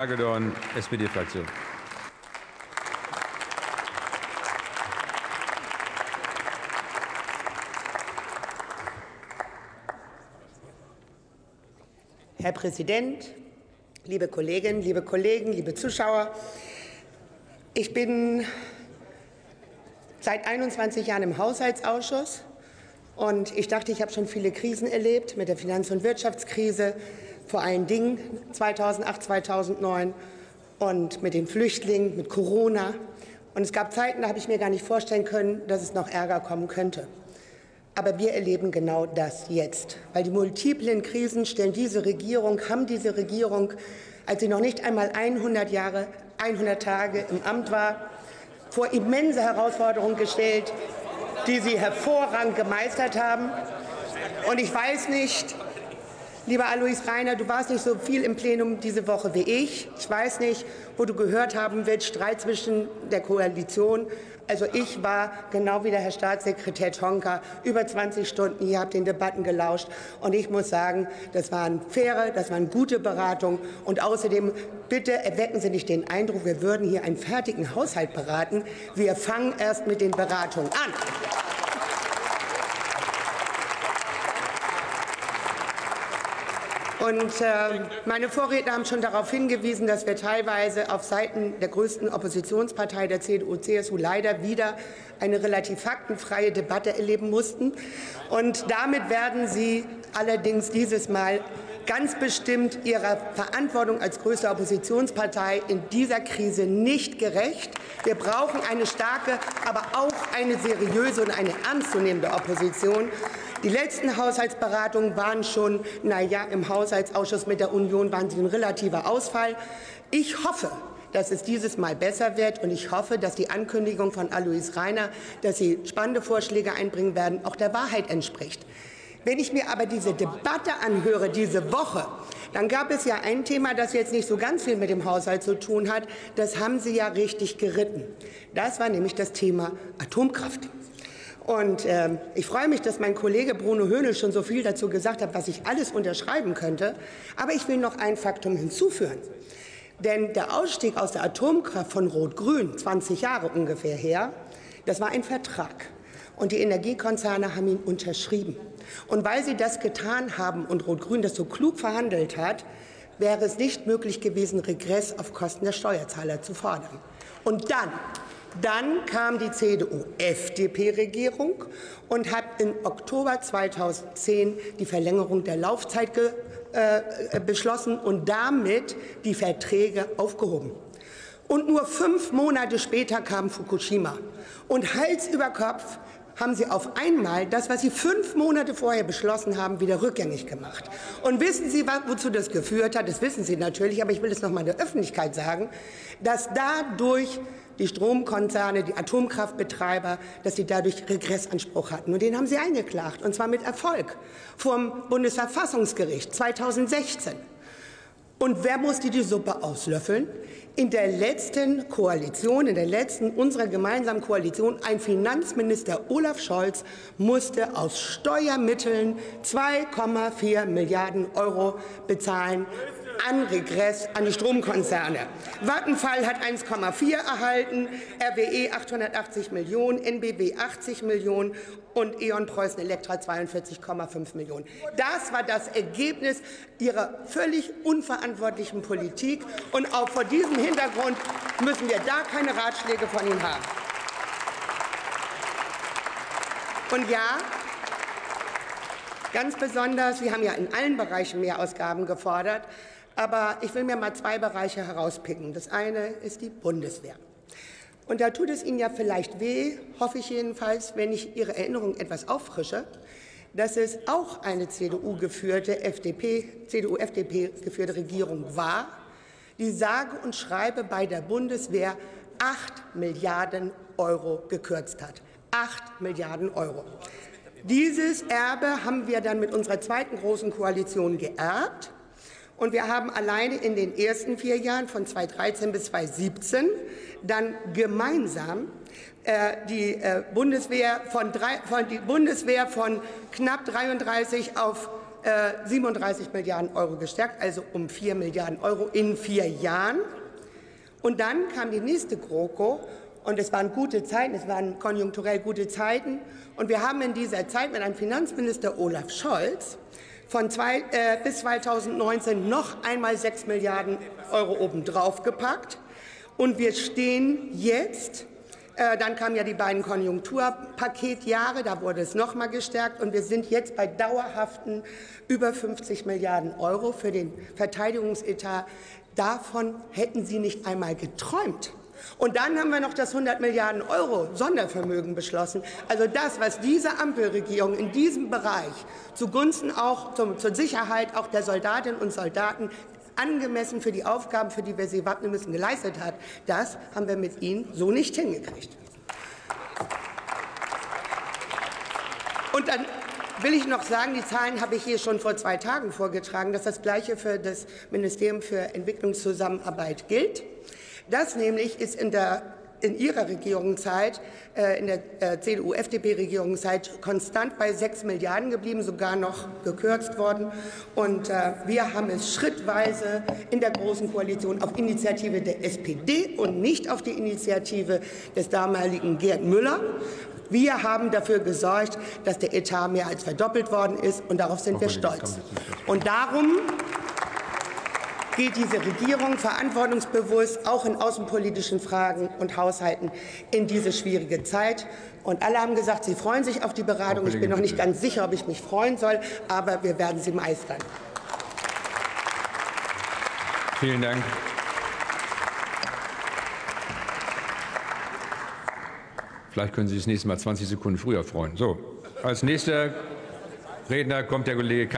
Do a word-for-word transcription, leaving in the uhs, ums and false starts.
Hagedorn, S P D-Fraktion. Herr Präsident, liebe Kolleginnen, liebe Kollegen, liebe Zuschauer! Ich bin seit einundzwanzig Jahren im Haushaltsausschuss und ich dachte, ich habe schon viele Krisen erlebt mit der Finanz- und Wirtschaftskrise. Vor allen Dingen zweitausendacht, zweitausendneun und mit den Flüchtlingen, mit Corona. Und es gab Zeiten, da habe ich mir gar nicht vorstellen können, dass es noch Ärger kommen könnte. Aber wir erleben genau das jetzt. Weil die multiplen Krisen stellen diese Regierung, haben diese Regierung, als sie noch nicht einmal hundert Jahre, hundert Tage im Amt war, vor immense Herausforderungen gestellt, die sie hervorragend gemeistert haben. Und ich weiß nicht, lieber Alois Rainer, du warst nicht so viel im Plenum diese Woche wie ich. Ich weiß nicht, wo du gehört haben willst, Streit zwischen der Koalition. Also ich war, genau wie der Herr Staatssekretär Tonka, über zwanzig Stunden hier, habe den Debatten gelauscht. Und ich muss sagen, das waren faire, das waren gute Beratungen. Und außerdem, bitte erwecken Sie nicht den Eindruck, wir würden hier einen fertigen Haushalt beraten. Wir fangen erst mit den Beratungen an. Und äh, meine Vorredner haben schon darauf hingewiesen, dass wir teilweise auf Seiten der größten Oppositionspartei, der C D U C S U, leider wieder eine relativ faktenfreie Debatte erleben mussten. Und damit werden Sie allerdings dieses Mal ganz bestimmt Ihrer Verantwortung als größte Oppositionspartei in dieser Krise nicht gerecht. Wir brauchen eine starke, aber auch eine seriöse und eine ernstzunehmende Opposition. Die letzten Haushaltsberatungen waren schon, na ja, im Haushaltsausschuss mit der Union waren sie ein relativer Ausfall. Ich hoffe, dass es dieses Mal besser wird, und ich hoffe, dass die Ankündigung von Alois Rainer, dass sie spannende Vorschläge einbringen werden, auch der Wahrheit entspricht. Wenn ich mir aber diese Debatte anhöre, diese Woche, dann gab es ja ein Thema, das jetzt nicht so ganz viel mit dem Haushalt zu tun hat. Das haben Sie ja richtig geritten. Das war nämlich das Thema Atomkraft. Und äh, ich freue mich, dass mein Kollege Bruno Hönel schon so viel dazu gesagt hat, was ich alles unterschreiben könnte. Aber ich will noch ein Faktum hinzuführen. Denn der Ausstieg aus der Atomkraft von Rot-Grün, zwanzig Jahre ungefähr her, das war ein Vertrag. Und die Energiekonzerne haben ihn unterschrieben. Und weil sie das getan haben und Rot-Grün das so klug verhandelt hat, wäre es nicht möglich gewesen, Regress auf Kosten der Steuerzahler zu fordern. Und dann... Dann kam die C D U-F D P-Regierung und hat im Oktober zweitausendzehn die Verlängerung der Laufzeit ge, äh, beschlossen und damit die Verträge aufgehoben. Und nur fünf Monate später kam Fukushima. Und Hals über Kopf haben Sie auf einmal das, was Sie fünf Monate vorher beschlossen haben, wieder rückgängig gemacht. Und wissen Sie, wozu das geführt hat? Das wissen Sie natürlich, aber ich will es noch mal der Öffentlichkeit sagen, dass dadurch die Stromkonzerne, die Atomkraftbetreiber, dass sie dadurch Regressanspruch hatten. Und den haben sie eingeklagt, und zwar mit Erfolg, vom Bundesverfassungsgericht zweitausendsechzehn. Und wer musste die Suppe auslöffeln? In der letzten Koalition, in der letzten unserer gemeinsamen Koalition, ein Finanzminister, Olaf Scholz, musste aus Steuermitteln zwei Komma vier Milliarden Euro bezahlen an Regress an die Stromkonzerne. Vattenfall hat eins Komma vier erhalten, R W E achthundertachtzig Millionen, N B W achtzig Millionen und E.ON Preußen Elektra zweiundvierzig Komma fünf Millionen. Das war das Ergebnis Ihrer völlig unverantwortlichen Politik. Und auch vor diesem Hintergrund müssen wir da keine Ratschläge von Ihnen haben. Und ja, ganz besonders, wir haben ja in allen Bereichen mehr Ausgaben gefordert. Aber ich will mir mal zwei Bereiche herauspicken. Das eine ist die Bundeswehr. Und da tut es Ihnen ja vielleicht weh, hoffe ich jedenfalls, wenn ich Ihre Erinnerung etwas auffrische, dass es auch eine C D U-geführte, C D U-F D P-geführte Regierung war, die sage und schreibe bei der Bundeswehr acht Milliarden Euro gekürzt hat. acht Milliarden Euro. Dieses Erbe haben wir dann mit unserer zweiten großen Koalition geerbt. Und wir haben alleine in den ersten vier Jahren, von zweitausenddreizehn bis zweitausendsiebzehn, dann gemeinsam äh, die, äh, Bundeswehr von drei, von, die Bundeswehr von knapp dreiunddreißig auf siebenunddreißig Milliarden Euro gestärkt, also um vier Milliarden Euro in vier Jahren. Und dann kam die nächste GroKo. Und es waren gute Zeiten, es waren konjunkturell gute Zeiten. Und wir haben in dieser Zeit mit einem Finanzminister Olaf Scholz von zwei, äh, bis zweitausendneunzehn noch einmal sechs Milliarden Euro obendrauf gepackt. Und wir stehen jetzt, äh, dann kamen ja die beiden Konjunkturpaketjahre, da wurde es noch mal gestärkt. Und wir sind jetzt bei dauerhaften über fünfzig Milliarden Euro für den Verteidigungsetat. Davon hätten Sie nicht einmal geträumt. Und dann haben wir noch das hundert Milliarden Euro Sondervermögen beschlossen. Also das, was diese Ampelregierung in diesem Bereich zugunsten auch zum, zur Sicherheit auch der Soldatinnen und Soldaten angemessen für die Aufgaben, für die wir sie wappnen müssen, geleistet hat, das haben wir mit Ihnen so nicht hingekriegt. Und dann will ich noch sagen, die Zahlen habe ich hier schon vor zwei Tagen vorgetragen, dass das Gleiche für das Ministerium für Entwicklungszusammenarbeit gilt. Das nämlich ist in, der, in Ihrer Regierungszeit, äh, in der äh, C D U F D P Regierungszeit, konstant bei sechs Milliarden geblieben, sogar noch gekürzt worden. Und äh, wir haben es schrittweise in der Großen Koalition auf Initiative der S P D und nicht auf die Initiative des damaligen Gerd Müller. Wir haben dafür gesorgt, dass der Etat mehr als verdoppelt worden ist, und darauf sind wir stolz. Und darum geht diese Regierung verantwortungsbewusst auch in außenpolitischen Fragen und Haushalten in diese schwierige Zeit. Und alle haben gesagt, sie freuen sich auf die Beratung. Ich bin noch nicht ganz sicher, ob ich mich freuen soll, aber wir werden sie meistern. Vielen Dank. Vielleicht können Sie sich das nächste Mal zwanzig Sekunden früher freuen. So, als nächster Redner kommt der Kollege Kaiser.